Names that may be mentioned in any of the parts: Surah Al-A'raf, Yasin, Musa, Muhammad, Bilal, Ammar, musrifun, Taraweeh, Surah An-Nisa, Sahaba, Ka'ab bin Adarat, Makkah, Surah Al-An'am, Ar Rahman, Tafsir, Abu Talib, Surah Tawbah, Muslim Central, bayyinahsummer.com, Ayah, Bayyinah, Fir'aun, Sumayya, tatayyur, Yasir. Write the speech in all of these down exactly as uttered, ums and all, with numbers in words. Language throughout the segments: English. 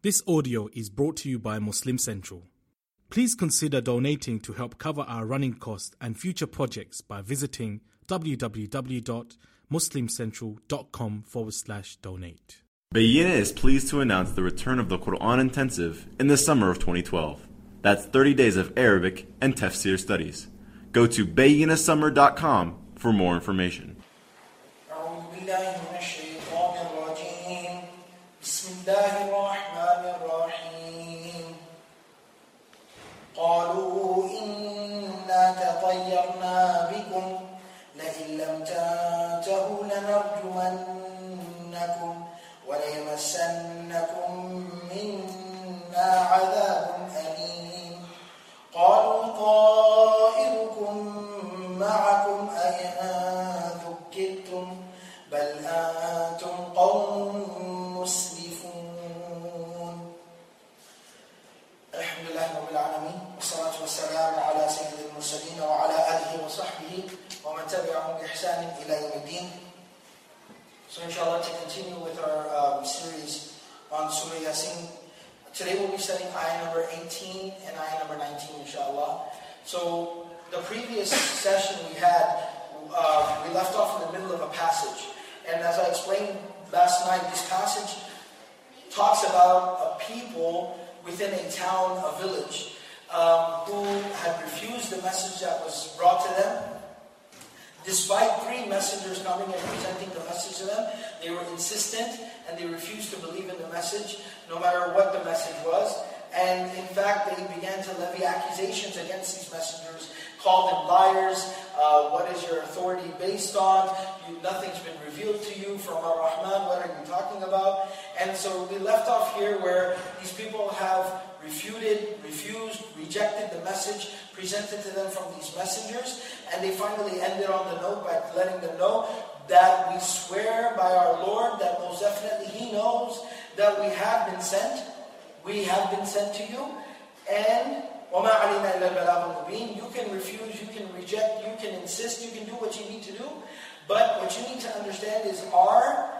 This audio is brought to you by Muslim Central. Please consider donating to help cover our running costs and future projects by visiting www.muslimcentral.com forward slash donate. Bayyinah is pleased to announce the return of the Quran Intensive in the summer of twenty twelve. That's thirty days of Arabic and Tafsir studies. Go to bayyinah summer dot com for more information. قالوا إنا تطيرنا بكم لئن لم تنتهوا لنرجمنكم وليمسنكم منا عذاب أليم قالوا طائركم معكم أئن ذكرتم بل أنتم قوم مسرفون الحمد لله رب العالمين والصلاة والسلام على سيد المرسلين وعلى آله وصحبه ومن تبعهم بإحسان إلى يوم الدين. So inshallah, to continue with our um, series on Surah Yasin. Today we'll be studying ayah number eighteen and ayah number nineteen, inshallah. So the previous session we had, uh, we left off in the middle of a passage. And as I explained last night, this passage talks about a people within a town, a village, Um, who had refused the message that was brought to them. Despite three messengers coming and presenting the message to them, they were insistent and they refused to believe in the message, no matter what the message was. And in fact, they began to levy accusations against these messengers, called them liars. Uh, what is your authority based on? You, nothing's been revealed to you from Ar Rahman. What are you talking about? And so we left off here where these people have refuted, refused, rejected the message presented to them from these messengers, and they finally ended on the note by letting them know that we swear by our Lord that most definitely He knows that we have been sent, we have been sent to you, and وَمَا عَلَيْنَا إِلَّا الْبَلَاغُ الْمُبِينُ. You can refuse, you can reject, you can insist, you can do what you need to do, but what you need to understand is our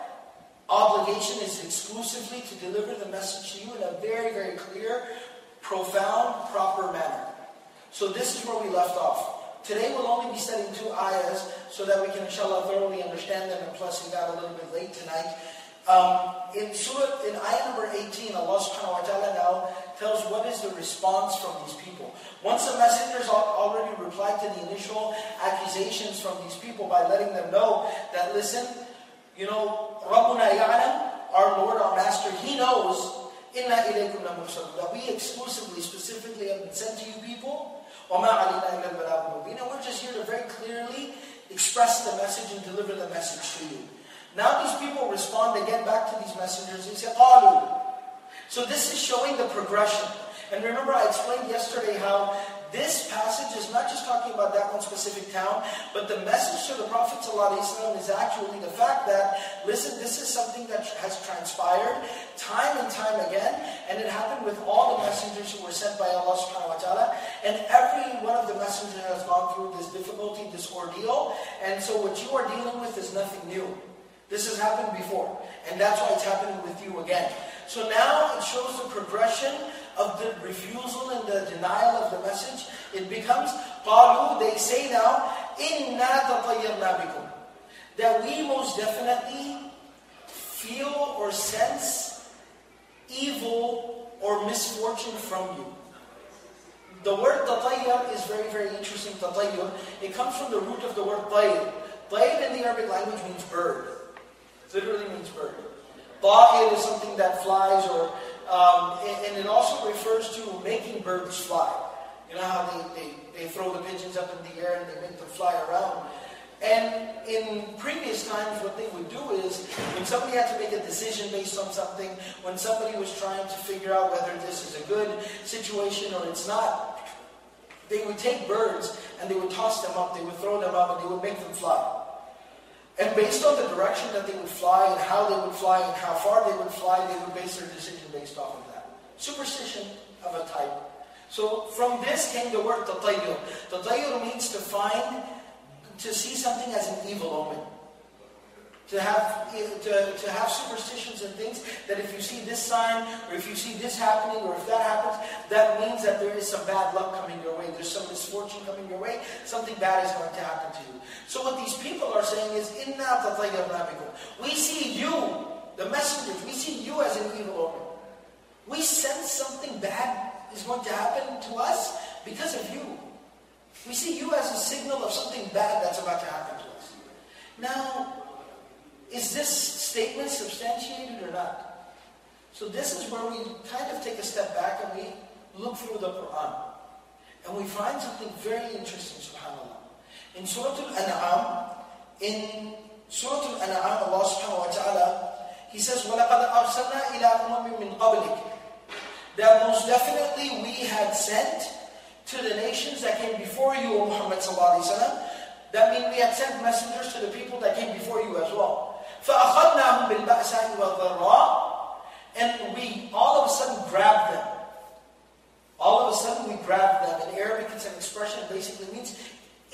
obligation is exclusively to deliver the message to you in a very, very clear, profound, proper manner. So this is where we left off. Today we'll only be studying two ayahs so that we can, inshallah, thoroughly understand them, and plus we got a little bit late tonight. Um, in surah, in ayah number eighteen, Allah subhanahu wa ta'ala now tells what is the response from these people. Once the messengers already replied to the initial accusations from these people by letting them know that, listen, you know, Rabbuna Ya'lam, our Lord, our Master, He knows, Inna ilaykum la mursalun, that we exclusively, specifically have been sent to you people. Wa ma alayna illa al-balagh al-mubin. And we're just here to very clearly express the message and deliver the message to you. Now these people respond again back to these messengers and say, Qalu. So this is showing the progression. And remember, I explained yesterday how this passage is not just talking about that one specific town, but the message to the Prophet ﷺ is actually the fact that, listen, this is something that has transpired time and time again, and it happened with all the messengers who were sent by Allah subhanahu wa ta'ala, and every one of the messengers has gone through this difficulty, this ordeal, and so what you are dealing with is nothing new. This has happened before, and that's why it's happening with you again. So now it shows the progression of the refusal and the denial of the message. It becomes, قَالُوا, they say now, إِنَّا تَطَيَّرْنَا بِكُمْ, that we most definitely feel or sense evil or misfortune from you. The word تَطَيَّر is very, very interesting. تَطَيَّر, it comes from the root of the word طَيْر. طَيْر in the Arabic language means bird. Literally means bird. Ta'ir is something that flies, or um, and, and it also refers to making birds fly. You know how they, they, they throw the pigeons up in the air and they make them fly around. And in previous times, what they would do is, when somebody had to make a decision based on something, when somebody was trying to figure out whether this is a good situation or it's not, they would take birds and they would toss them up, they would throw them up, and they would make them fly. And based on the direction that they would fly and how they would fly and how far they would fly, they would base their decision based off of that. Superstition of a type. So from this came the word tatayyur. Tatayyur means to find, to see something as an evil omen. To have, to, to have superstitions and things that if you see this sign, or if you see this happening, or if that happens, that means that there is some bad luck coming your way. There's some misfortune coming your way. Something bad is going to happen to you. So what these people are saying is, Inna tatayyarna bikum. We see you, the messengers, we see you as an evil omen. We sense something bad is going to happen to us because of you. We see you as a signal of something bad that's about to happen to us. Now, is this statement substantiated or not? So this is where we kind of take a step back and we look through the Qur'an. And we find something very interesting, subhanAllah. In Surah Al-An'am, in Surah Al-An'am, Allah subhanahu wa ta'ala, He says, وَلَقَدْ أَرْسَلْنَا إِلَىٰ أُمَمٍ مِّنْ قَبْلِكَ. That most definitely we had sent to the nations that came before you, O Muhammad sallallahu alayhi wa sallam. That means we had sent messengers to the people that came before you as well. فَأَخَذْنَاهُمْ بِالْبَأْسَاءِ وَالضَّرَّاءِ. And we all of a sudden grabbed them. All of a sudden we grabbed them. In Arabic, it's an expression that basically means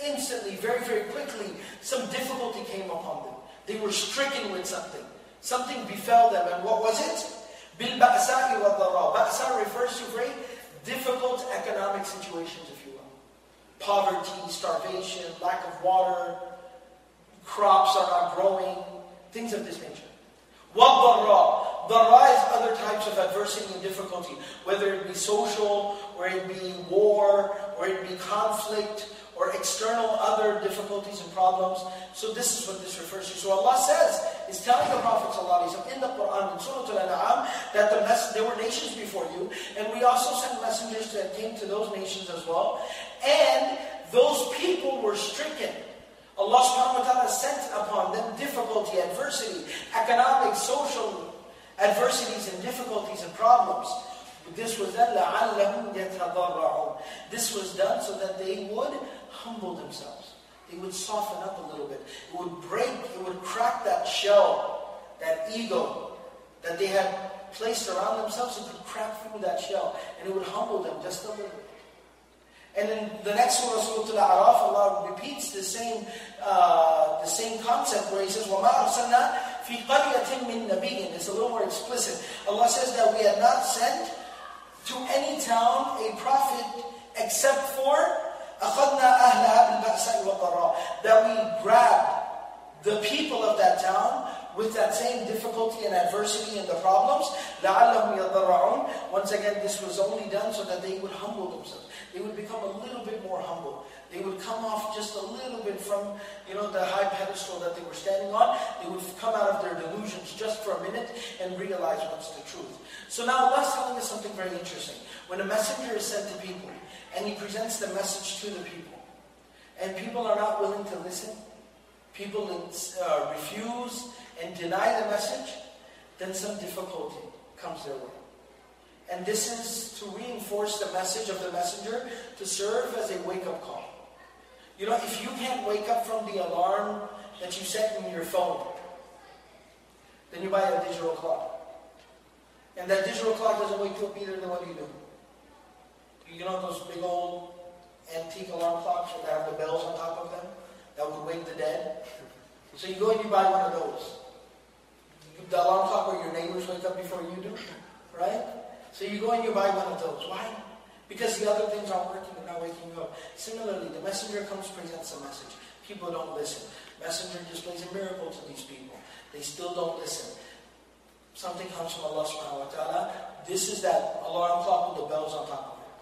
instantly, very, very quickly, some difficulty came upon them. They were stricken with something. Something befell them. And what was it? بِالْبَأْسَاءِ وَالضَّرَّاءِ. Ba'sa refers to very difficult economic situations, if you will. Poverty, starvation, lack of water, crops are not growing, things of this nature. وَالضَّرَّاءِ. Dharra is other types of adversity and difficulty, whether it be social, or it be war, or it be conflict, or external other difficulties and problems. So this is what this refers to. So Allah says, is telling the Prophet ﷺ in the Qur'an, in Surah Al-An'am, that the mess there were nations before you, and we also sent messengers that came to those nations as well. And those people were stricken. Allah subhanahu wa ta'ala sent upon them difficulty, adversity, economic, social adversities and difficulties and problems. This was done, لَعَلَّهُمْ يَتَضَرَّعُونَ. This was done so that they would humble themselves. They would soften up a little bit. It would break, it would crack that shell, that ego that they had placed around themselves. It would crack through that shell and it would humble them just a little bit. And in the next surah, Surah Al-A'raf, Allah repeats the same, uh, the same concept where He says, وَمَا أَرْسَلْنَا فِي قَرْيَةٍ مِّن نَبِيٍّ. It's a little more explicit. Allah says that we had not sent to any town a prophet except for أَخَذْنَا أَهْلَهَا بِالْبَأْسَاءِ وَالضَّرَّاءِ. That we grabbed the people of that town with that same difficulty and adversity and the problems. لَعَلَّهُمْ يَضَرَّعُونَ. Once again, this was only done so that they would humble themselves. They would become a little bit more humble. They would come off just a little bit from, you know, the high pedestal that they were standing on. They would come out of their delusions just for a minute and realize what's the truth. So now Allah's telling us something very interesting. When a messenger is sent to people, and he presents the message to the people, and people are not willing to listen, people uh, refuse and deny the message, then some difficulty comes their way. And this is to reinforce the message of the messenger, to serve as a wake-up call. You know, if you can't wake up from the alarm that you set in your phone, then you buy a digital clock. And that digital clock doesn't wake you up either, then what do you do? You know those big old antique alarm clocks that have the bells on top of them? That would wake the dead? So you go and you buy one of those. The alarm clock where your neighbors wake up before you do, right? So you go and you buy one of those. Why? Because the other things aren't working and not waking you up. Similarly, the messenger comes, presents a message. People don't listen. Messenger displays a miracle to these people. They still don't listen. Something comes from Allah subhanahu wa ta'ala. This is that alarm clock with the bells on top of it.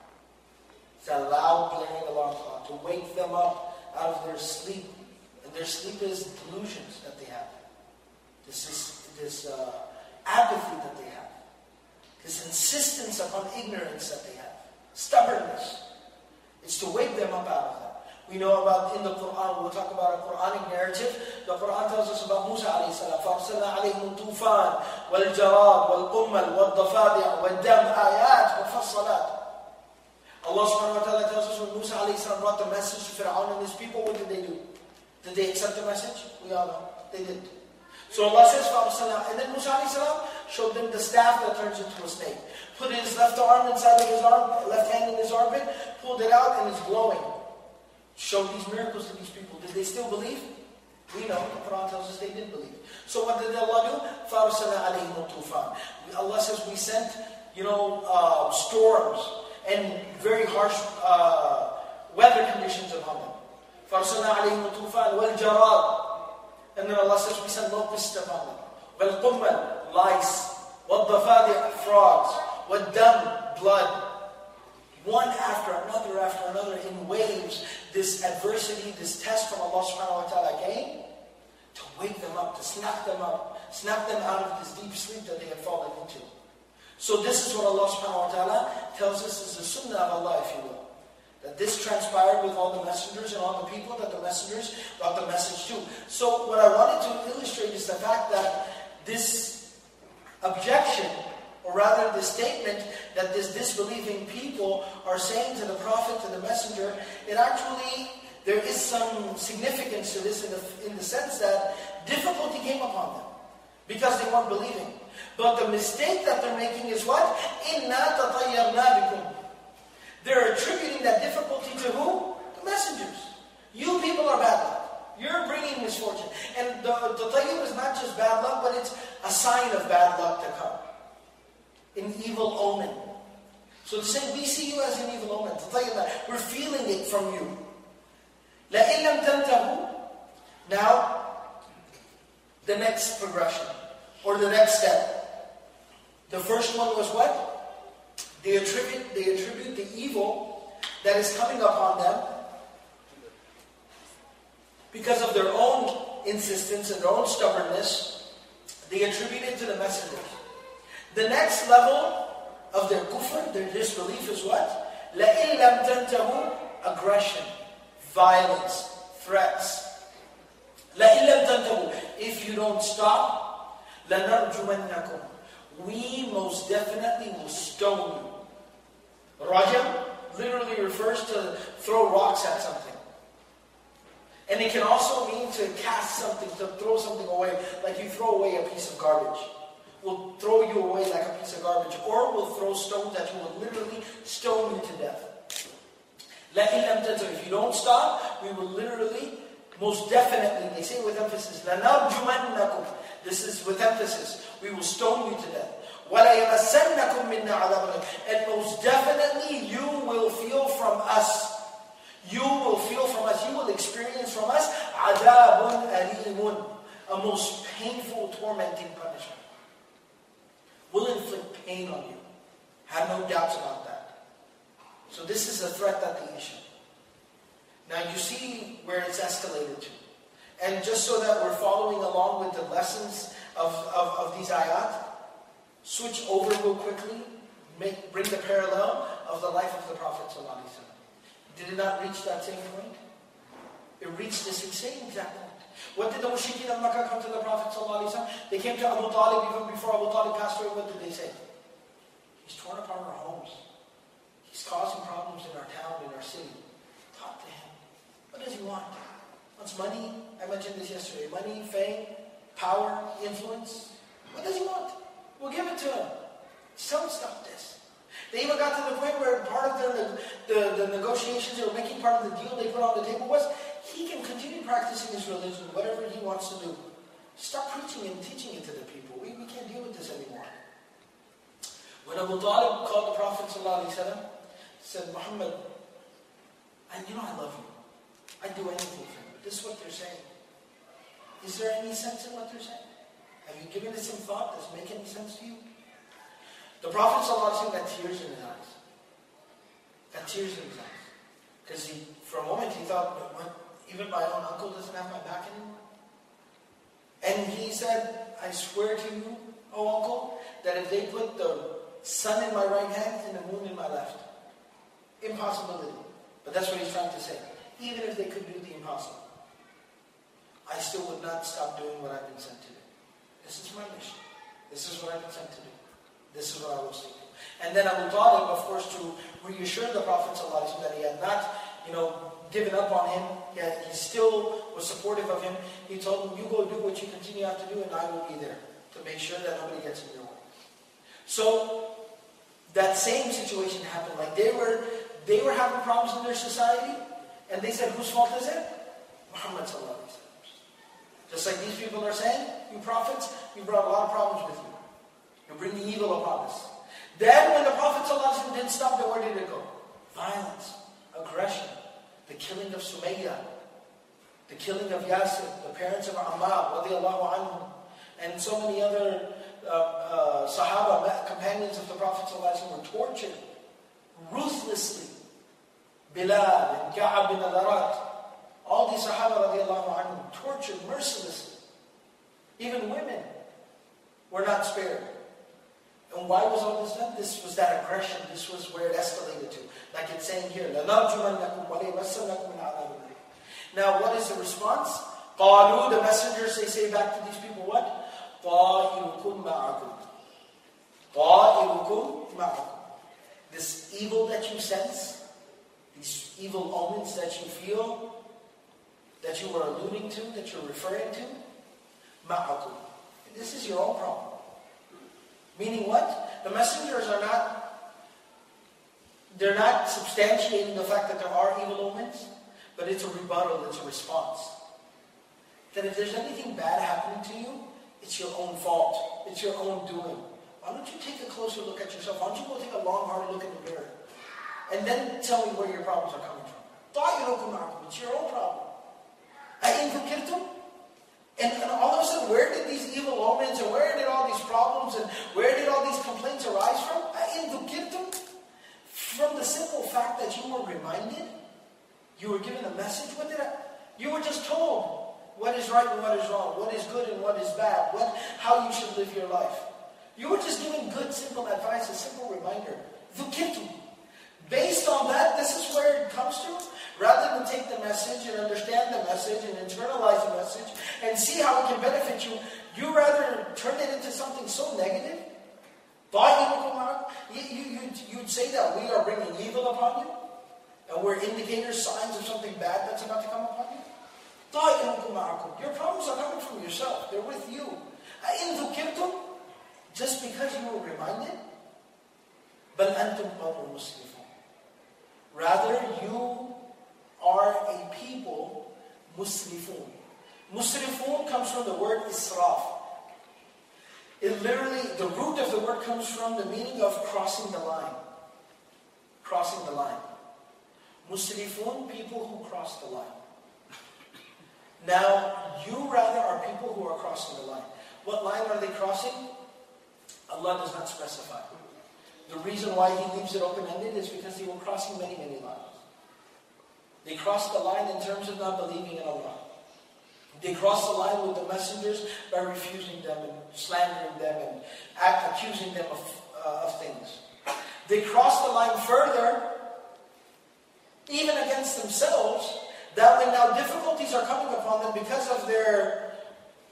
It's that loud, blaring alarm clock to wake them up out of their sleep. And their sleep is delusions that they have. This is this uh, apathy that they have. This insistence upon ignorance that they have. Stubbornness. It's to wake them up out of that. We know about, in the Qur'an, we'll talk about a Qur'anic narrative. The Qur'an tells us about Musa alayhi salam. فَأَرْسَلْنَا عَلَيْهِمُ الطُّوفَانَ وَالْجَرَادَ وَالْقُمَّلَ وَالضَّفَادِعَ وَالدَّمَ آيَاتٍ وَفَصَّلَاتٍ. Allah subhanahu wa ta'ala tells us when Musa alayhi salam brought the message to Fir'aun and his people, what did they do? Did they accept the message? We all know. They didn't. So Allah says, فَأَرْسَلْنَا. And then Musa alayhi salam showed them the staff that turns into a snake. Put his left arm inside of his arm, left hand in his armpit, pulled it out, and it's glowing. Showed these miracles to these people. Did they still believe? We know the Quran tells us they didn't believe. So what did Allah do? فَأَرْسَلَ عَلَيْهِمُ الطُّوفَانَ. Allah says we sent, you know, uh, storms and very harsh uh, weather conditions upon them. فَأَرْسَلَ عَلَيْهِمُ الطُّوفَانَ وَالْجَرَادَ. And then Allah says we sent locusts upon them. وَالْقُمَّلَ, lice. وَالضَّفَادِعَ, frogs. وَالدَّمْ, blood. One after another after another in waves, this adversity, this test from Allah subhanahu wa ta'ala came to wake them up, to snap them up, snap them out of this deep sleep that they had fallen into. So this is what Allah subhanahu wa ta'ala tells us is the sunnah of Allah, if you will. That this transpired with all the messengers and all the people that the messengers brought the message to. So what I wanted to illustrate is the fact that this objection, or rather the statement that this disbelieving people are saying to the Prophet, to the Messenger, it actually, there is some significance to this in the, in the sense that difficulty came upon them because they weren't believing. But the mistake that they're making is what? إِنَّا تَطَيَّرْنَا بِكُمْ. They're attributing that difficulty to who? The messengers. You people are bad luck. You're bringing misfortune. And the tayyub is not just bad luck, but it's a sign of bad luck to come. An evil omen. So to say, we see you as an evil omen. To tell you that, we're feeling it from you. لَإِنْ لَمْ تَنْتَهُوا. Now, the next progression, or the next step. The first one was what? They attribute, they attribute the evil that is coming upon them because of their own insistence and their own stubbornness. They attribute it to the messengers. The next level of their kufr, their disbelief is what? لَإِنْ لَمْ تَنْتَهُوا. Aggression, violence, threats. لَإِنْ لَمْ تَنْتَهُوا. If you don't stop, لَنَرْجُمَنَّكُمْ. We most definitely will stone you. Rajam literally refers to throw rocks at something. And it can also mean to cast something, to throw something away, like you throw away a piece of garbage. Will throw you away like a piece of garbage, or will throw stones that you will literally stone you to death. If you don't stop, we will literally, most definitely, they say with emphasis, this is with emphasis, we will stone you to death. And most definitely, you will feel from us, you will feel from us, you will experience from us, a most painful, tormenting punishment. Will inflict pain on you. Have no doubts about that. So this is a threat that they issue. Now you see where it's escalated to. And just so that we're following along with the lessons of, of, of these ayat, switch over real quickly, make, bring the parallel of the life of the Prophet ﷺ. Did it not reach that same point? It reached this same exact point. What did the mushrikeen of Makkah come to the Prophet ﷺ? They came to Abu Talib even before Abu Talib passed away. What did they say? He's torn apart our homes. He's causing problems in our town, in our city. Talk to him. What does he want? He wants money. I mentioned this yesterday. Money, fame, power, influence. What does he want? We'll give it to him. Just tell him to stop this. They even got to the point where part of the, the, the negotiations they were making, part of the deal they put on the table was, he can continue practicing his religion, whatever he wants to do. Stop preaching and teaching it to the people. We, we can't deal with this anymore. When Abu Talib called the Prophet ﷺ, said, Muhammad, and you know I love you. I'd do anything for you. This is what they're saying. Is there any sense in what they're saying? Have you given it some thought? Does it make any sense to you? The Prophet ﷺ got tears in his eyes. Got tears in his eyes. Because he, for a moment he thought, what? Even my own uncle doesn't have my back anymore. And he said, I swear to you, oh uncle, that if they put the sun in my right hand and the moon in my left, impossibility. But that's what he's trying to say. Even if they could do the impossible, I still would not stop doing what I've been sent to do. This is my mission. This is what I've been sent to do. This is what I will still do. And then Abu Talib, of course, to reassure the Prophet ﷺ that he had not, you know, given up on him, yet he still was supportive of him. He told him, you go do what you continue to do and I will be there to make sure that nobody gets in your way. So, that same situation happened. Like they were, they were having problems in their society and they said, whose fault is it? Muhammad sallallahu alayhi wa sallam. Just like these people are saying, you prophets, you brought a lot of problems with you. You bring the evil upon us. Then when the Prophet ﷺ didn't stop there, where did it go? Violence, aggression, the killing of Sumayya, the killing of Yasir, the parents of Ammar, radiallahu anhu, and so many other uh, uh, Sahaba, companions of the Prophet ﷺ were tortured ruthlessly. Bilal and Ka'ab bin Adarat, all these Sahaba radiallahu anhu, tortured mercilessly. Even women were not spared. And why was all this done? This was that aggression. This was where it escalated to. Like it's saying here, now what is the response? Qalu, the messengers, they say back to these people what? Ta'ilukum ma'akum. Ta'ilukum ma'akum. This evil that you sense, these evil omens that you feel, that you were alluding to, that you're referring to, ma'akum. This is your own problem. Meaning what? The messengers are not, they're not substantiating the fact that there are evil omens, but it's a rebuttal, it's a response. That if there's anything bad happening to you, it's your own fault, it's your own doing. Why don't you take a closer look at yourself? Why don't you go take a long, hard look in the mirror? And then tell me where your problems are coming from. It's your own problem. And, and all of a sudden, where did these evil omens and where did all these problems and where did all these complaints arise from? From the simple fact that you were reminded, you were given a message. What did I, you were just told what is right and what is wrong, what is good and what is bad, what, how you should live your life. You were just given good, simple advice, a simple reminder. Based on that, this is where it comes to. Rather than take the message and understand the message and internalize the message and see how it can benefit you, you rather turn it into something so negative. You'd say that we are bringing evil upon you and we're indicators, signs of something bad that's about to come upon you. Your problems are coming from yourself. They're with you. Just because you were reminded, rather you are a people, musrifun. Musrifun comes from the word israf. It literally, the root of the word comes from the meaning of crossing the line. Crossing the line. Musrifun, people who cross the line. Now, you rather are people who are crossing the line. What line are they crossing? Allah does not specify. The reason why He leaves it open-ended is because they were crossing many, many lines. They crossed the line in terms of not believing in Allah. They crossed the line with the messengers by refusing them and slandering them and accusing them of, uh, of things. They crossed the line further, even against themselves, that when now difficulties are coming upon them because of their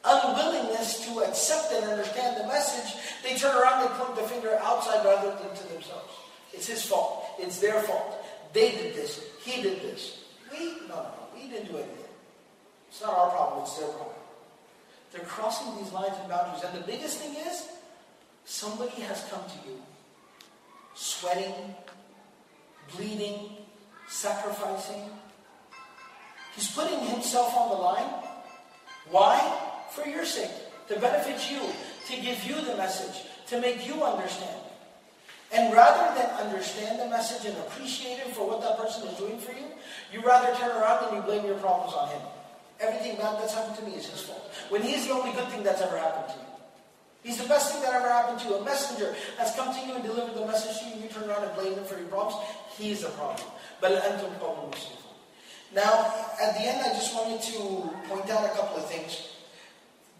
unwillingness to accept and understand the message, they turn around and point the finger outside rather than to themselves. It's his fault. It's their fault. They did this. He did this. We? No, no, we didn't do anything. It's not our problem, it's their problem. They're crossing these lines and boundaries. And the biggest thing is, somebody has come to you, sweating, bleeding, sacrificing. He's putting himself on the line. Why? For your sake. To benefit you. To give you the message. To make you understand. And rather than understand the message and appreciate it for what that person is doing for you, you rather turn around and you blame your problems on him. Everything bad that's happened to me is his fault. When he is the only good thing that's ever happened to you. He's the best thing that ever happened to you. A messenger has come to you and delivered the message to you, and you turn around and blame him for your problems. He is the problem. Now, at the end, I just wanted to point out a couple of things.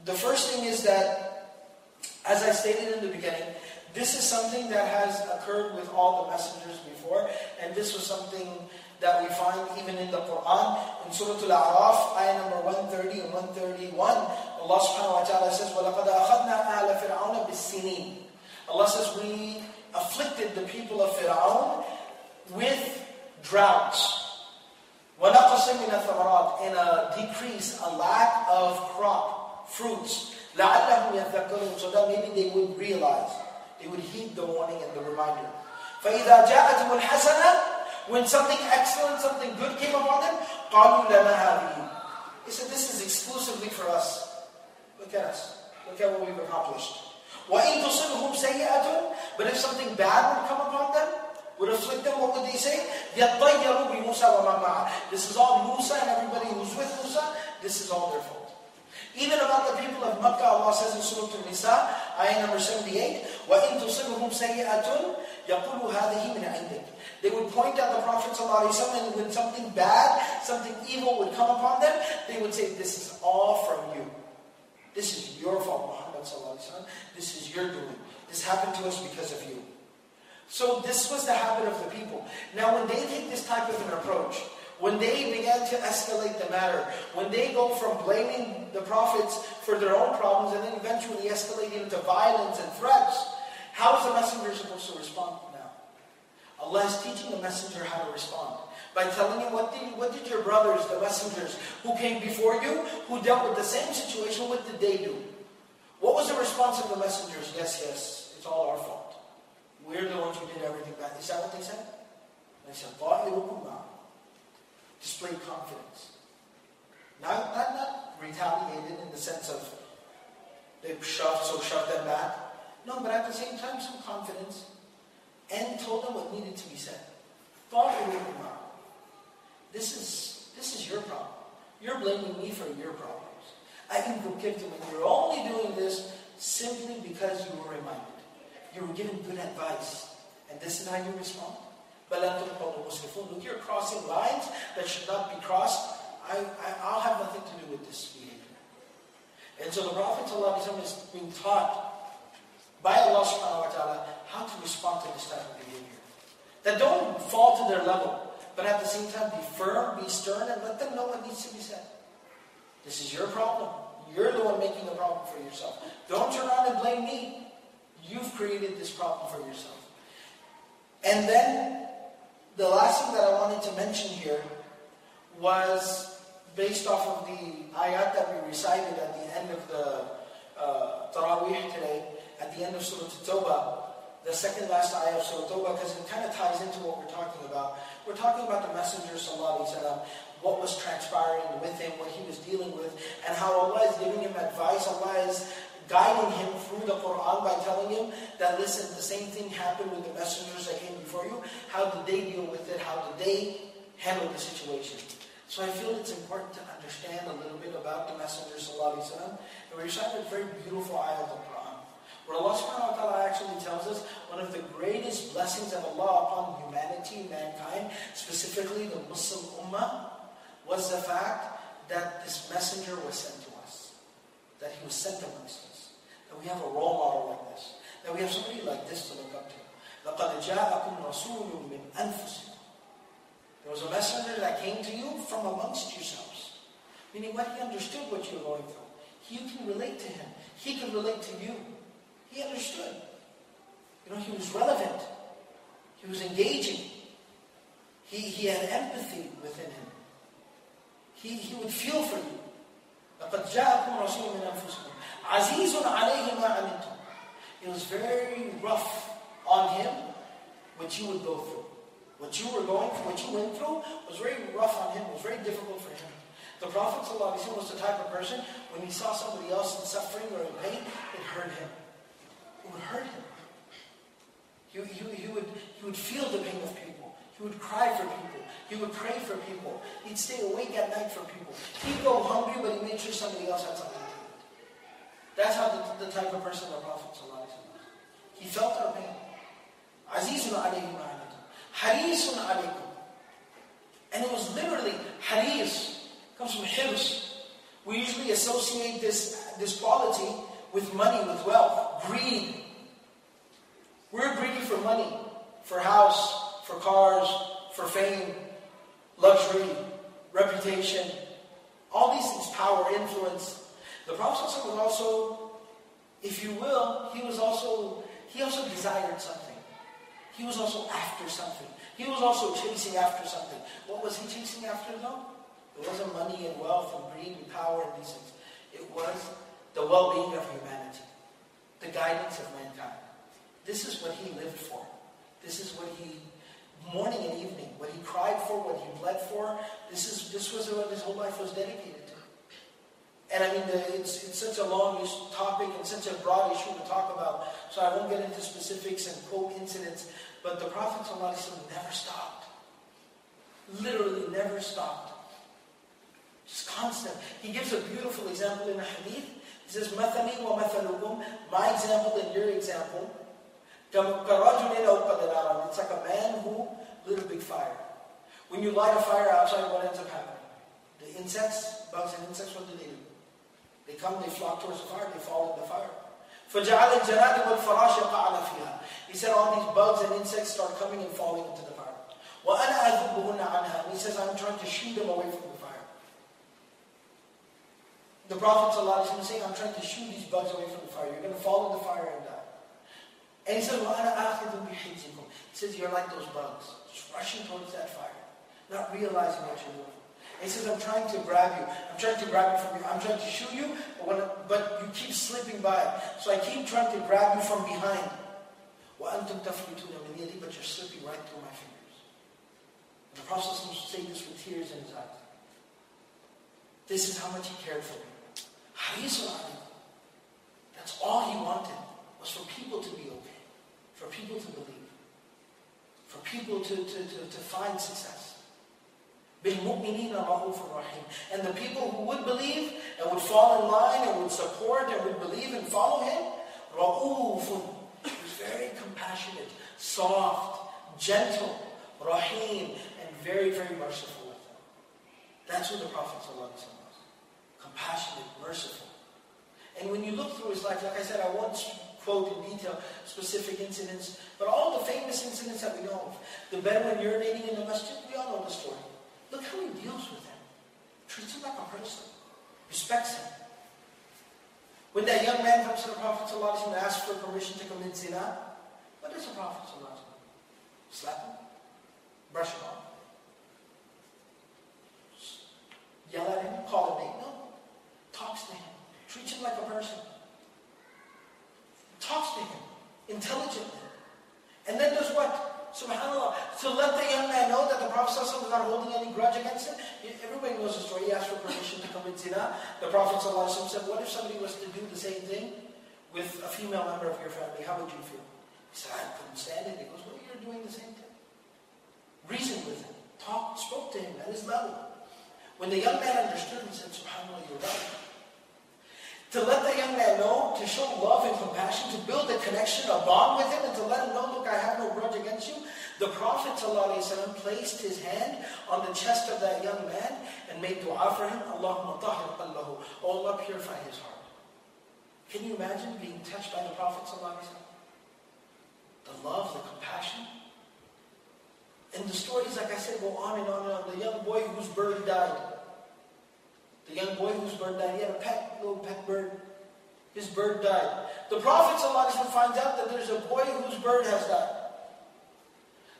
The first thing is that, as I stated in the beginning, this is something that has occurred with all the messengers before, and this was something that we find even in the Quran. In Surah Al-A'raf, ayah number one thirty and one thirty-one, Allah subhanahu wa ta'ala says, وَلَقَدْ أَخَذْنَا أَهْلَ فِرْعَوْنَ بِالسِّنِينَ. Allah says, we afflicted the people of Fir'aun with droughts. وَنَقَصٍ مِنَ الثَّمَرَاتِ, in a decrease, a lack of crop, fruits. لَعَلَّهُمْ يَذَّكَّرُونَ, so that maybe they would realize. They would heed the warning and the reminder. فَإِذَا جَاءَتْهُمُ الْحَسَنَةُ, when something excellent, something good came upon them, قَالُوا لَنَا هَذِهِ. He said, this is exclusively for us. Look at us. Look at what we've accomplished. وَإِن تُصِبْهُمْ سَيِّئَةٌ. But if something bad would come upon them, would afflict them, what would they say? يَطَّيَّرُوا بِمُوسَى وَمَنْ مَعَهُ. This is all Musa and everybody who's with Musa. This is all their fault. Even about the people of Makkah, Allah says in Surah An-Nisa, ayah number seventy-eight, وَإِن تُصِبْهُمْ سَيِّئَةٌ يَقُولُوا هَذِهِ مِنْ عِنْدِكَ. They would point out the Prophet ﷺ, and when something bad, something evil would come upon them, they would say, this is all from you. This is your fault, Muhammad ﷺ. This is your doing. This happened to us because of you. So this was the habit of the people. Now when they take this type of an approach, when they began to escalate the matter, when they go from blaming the prophets for their own problems and then eventually escalating into violence and threats, how is the messenger supposed to respond now? Allah is teaching the messenger how to respond by telling you what did, what did your brothers, the messengers who came before you, who dealt with the same situation, what did they do? What was the response of the messengers? Yes, yes, it's all our fault. We're the ones who did everything bad. Is that what they said? They said, display confidence. Not, not, not retaliated in the sense of they shoved, so shoved them back. No, but at the same time, some confidence, and told them what needed to be said. This is, this is your problem. You're blaming me for your problems. I can forgive them, and you're only doing this simply because you were reminded. You were given good advice, and this is how you respond. Look, you're crossing lines that should not be crossed. I, I, I'll have nothing to do with this behavior. And so the Prophet ﷺ is being taught by Allah subhanahu wa ta'ala how to respond to this type of behavior. That don't fall to their level, but at the same time be firm, be stern, and let them know what needs to be said. This is your problem. You're the one making the problem for yourself. Don't turn around and blame me. You've created this problem for yourself. And then the last thing that I wanted to mention here was based off of the ayat that we recited at the end of the uh, Taraweeh today, at the end of Surah Tawbah, the second last ayah of Surah Tawbah, because it kind of ties into what we're talking about. We're talking about the Messenger sallallahu alaihi wasallam, what was transpiring with him, what he was dealing with, and how Allah is giving him advice. Allah is guiding him through the Qur'an by telling him that, listen, the same thing happened with the messengers that came before you. How did they deal with it? How did they handle the situation? So I feel it's important to understand a little bit about the messengers, sallallahu alaihi wasallam. And we recited a very beautiful ayat of the Qur'an, where Allah subhanahu wa ta'ala actually tells us one of the greatest blessings of Allah upon humanity, mankind, specifically the Muslim ummah, was the fact that this messenger was sent to us. That he was sent amongst us. That we have a role model like this. That we have somebody like this to look up to. لَقَدْ جَاءَكُمْ رَسُولٌ مِّنْ أَنفُسِكُمْ. There was a messenger that came to you from amongst yourselves. Meaning what he understood what you were going through. You can relate to him. He could relate to you. He understood. You know, he was relevant. He was engaging. He, he had empathy within him. He, he would feel for you. لَقَدْ جَاءَكُمْ رَسُولٌ مِّنْ أَنفُسِكُمْ. Azizun alayhi ma anittum. It was very rough on him what you would go through. What you were going through, what you went through was very rough on him, was very difficult for him. The Prophet ﷺ was the type of person, when he saw somebody else in suffering or in pain, it hurt him. It would hurt him. He, he, he, would, he would feel the pain of people. He would cry for people. He would pray for people. He'd stay awake at night for people. He'd go hungry, but he made sure somebody else had something. That's how the, the type of person the Prophet ﷺ was. He felt our pain. Azizun alayhi wa alaykum. Harisun alaykum. And it was literally, haris, comes from hirs. We usually associate this, this quality with money, with wealth, greed. We're greedy for money, for house, for cars, for fame, luxury, reputation. All these things, power, influence. The Prophet was also, if you will, he was also, he also desired something. He was also after something. He was also chasing after something. What was he chasing after though? It wasn't money and wealth and greed and power and these things. It was the well-being of humanity. The guidance of mankind. This is what he lived for. This is what he, morning and evening, what he cried for, what he bled for. This is this was what his whole life was dedicated to. And I mean, it's, it's such a long topic and such a broad issue to talk about, so I won't get into specifics and quote incidents, but the Prophet ﷺ never stopped. Literally never stopped. Just constant. He gives a beautiful example in a hadith. He says, مَثَلِي وَمَثَلُكُمْ, my example and your example. It's like a man who lit a big fire. When you light a fire outside, what ends up happening? The insects, bugs and insects, what do they do? They come, they flock towards the fire, they fall in the fire. فَجَعَلَ الْجَنَادِ وَالْفَرَاشَ قَعْلَ فِيهَا. He said all these bugs and insects start coming and falling into the fire. وَأَنَا أَذُبُّهُنَّ عَنْهَا. And he says, I'm trying to shoo them away from the fire. The Prophet ﷺ is saying, I'm trying to shoo these bugs away from the fire. You're going to fall in the fire and die. And he says, وَأَنَا أَخِذُ بِحِجِّكُمْ. He says, you're like those bugs, just rushing towards that fire, not realizing what you're doing. He says, I'm trying to grab you. I'm trying to grab you from you. I'm trying to shoot you, but, when, but you keep slipping by. So I keep trying to grab you from behind. وَأَنْتُمْ تَفْلِتُونَ مِنْ يَدِي, but you're slipping right through my fingers. And the Prophet would say this with tears in his eyes. This is how much he cared for me. حَرِيصٌ عَلَيْهِ. That's all he wanted, was for people to be okay, for people to believe, for people to, to, to, to find success. بِالْمُؤْمِنِينَ رَأُوفٌ رَحِيمٌ. And the people who would believe and would fall in line and would support and would believe and follow him, رَأُوفٌ, he was very compassionate, soft, gentle, rahim, and very, very merciful with them. That's what the Prophet ﷺ was. Compassionate, merciful. And when you look through his life, like I said, I won't quote in detail specific incidents, but all the famous incidents that we know of. The Bedouin urinating in the masjid, we all know the story. Look how he deals with him. Treats him like a person. Respects him. When that young man comes to the Prophet ﷺ and asks for permission to commit zina, what does the Prophet ﷺ do? Slap him? Brush him off? Yell at him? Call him name? No. Talks to him. Treats him like a person. Talks to him. Intelligently. And then does what? SubhanAllah. So let the young man know that the Prophet ﷺ was not holding any grudge against him. Everybody knows the story. He asked for permission to commit zina. The Prophet ﷺ said, what if somebody was to do the same thing with a female member of your family? How would you feel? He said, I couldn't stand it. He goes, well, you're doing the same thing. Reasoned with him. Talked, spoke to him at his level. When the young man understood, he said, SubhanAllah, you're right. To let the young man know, to show love and compassion, to build a connection, a bond with him, and to let him know, look, I have no grudge against you. The Prophet ﷺ placed his hand on the chest of that young man and made dua for him. Allahumma tahir qallahu. Oh Allah, purify his heart. Can you imagine being touched by the Prophet ﷺ? The love, the compassion. And the stories, like I said, go on and on and on. The young boy whose bird died. The young boy whose bird died, he had a pet, little pet bird. His bird died. The Prophet ﷺ finds out that there's a boy whose bird has died.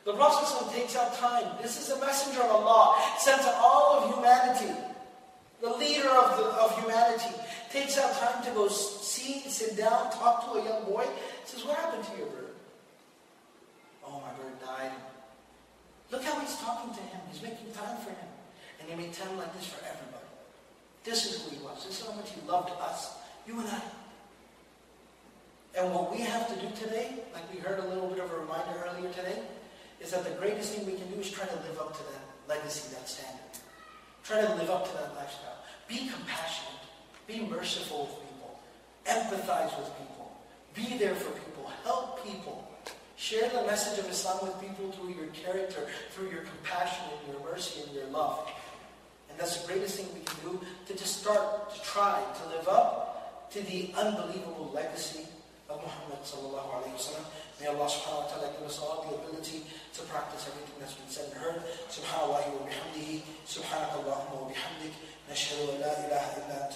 The Prophet ﷺ takes out time. This is a messenger of Allah, sent to all of humanity. The leader of, the, of humanity takes out time to go see, sit down, talk to a young boy. He says, what happened to your bird? Oh, my bird died. Look how he's talking to him. He's making time for him. And he made time like this for everybody. This is who he was. This is how much he loved us, you and I. And what we have to do today, like we heard a little bit of a reminder earlier today, is that the greatest thing we can do is try to live up to that legacy, that standard. Try to live up to that lifestyle. Be compassionate. Be merciful with people. Empathize with people. Be there for people. Help people. Share the message of Islam with people through your character, through your compassion and your mercy and your love. And that's the greatest thing we can do, to just start, to try, to live up to the unbelievable legacy of Muhammad sallallahu alayhi wa sallam. May Allah subhanahu wa ta'ala give us all the ability to practice everything that's been said and heard. Subhanallah wa bihamdihi, subhanakallahumma wa bihamdik, nashhadu wa la ilaha illa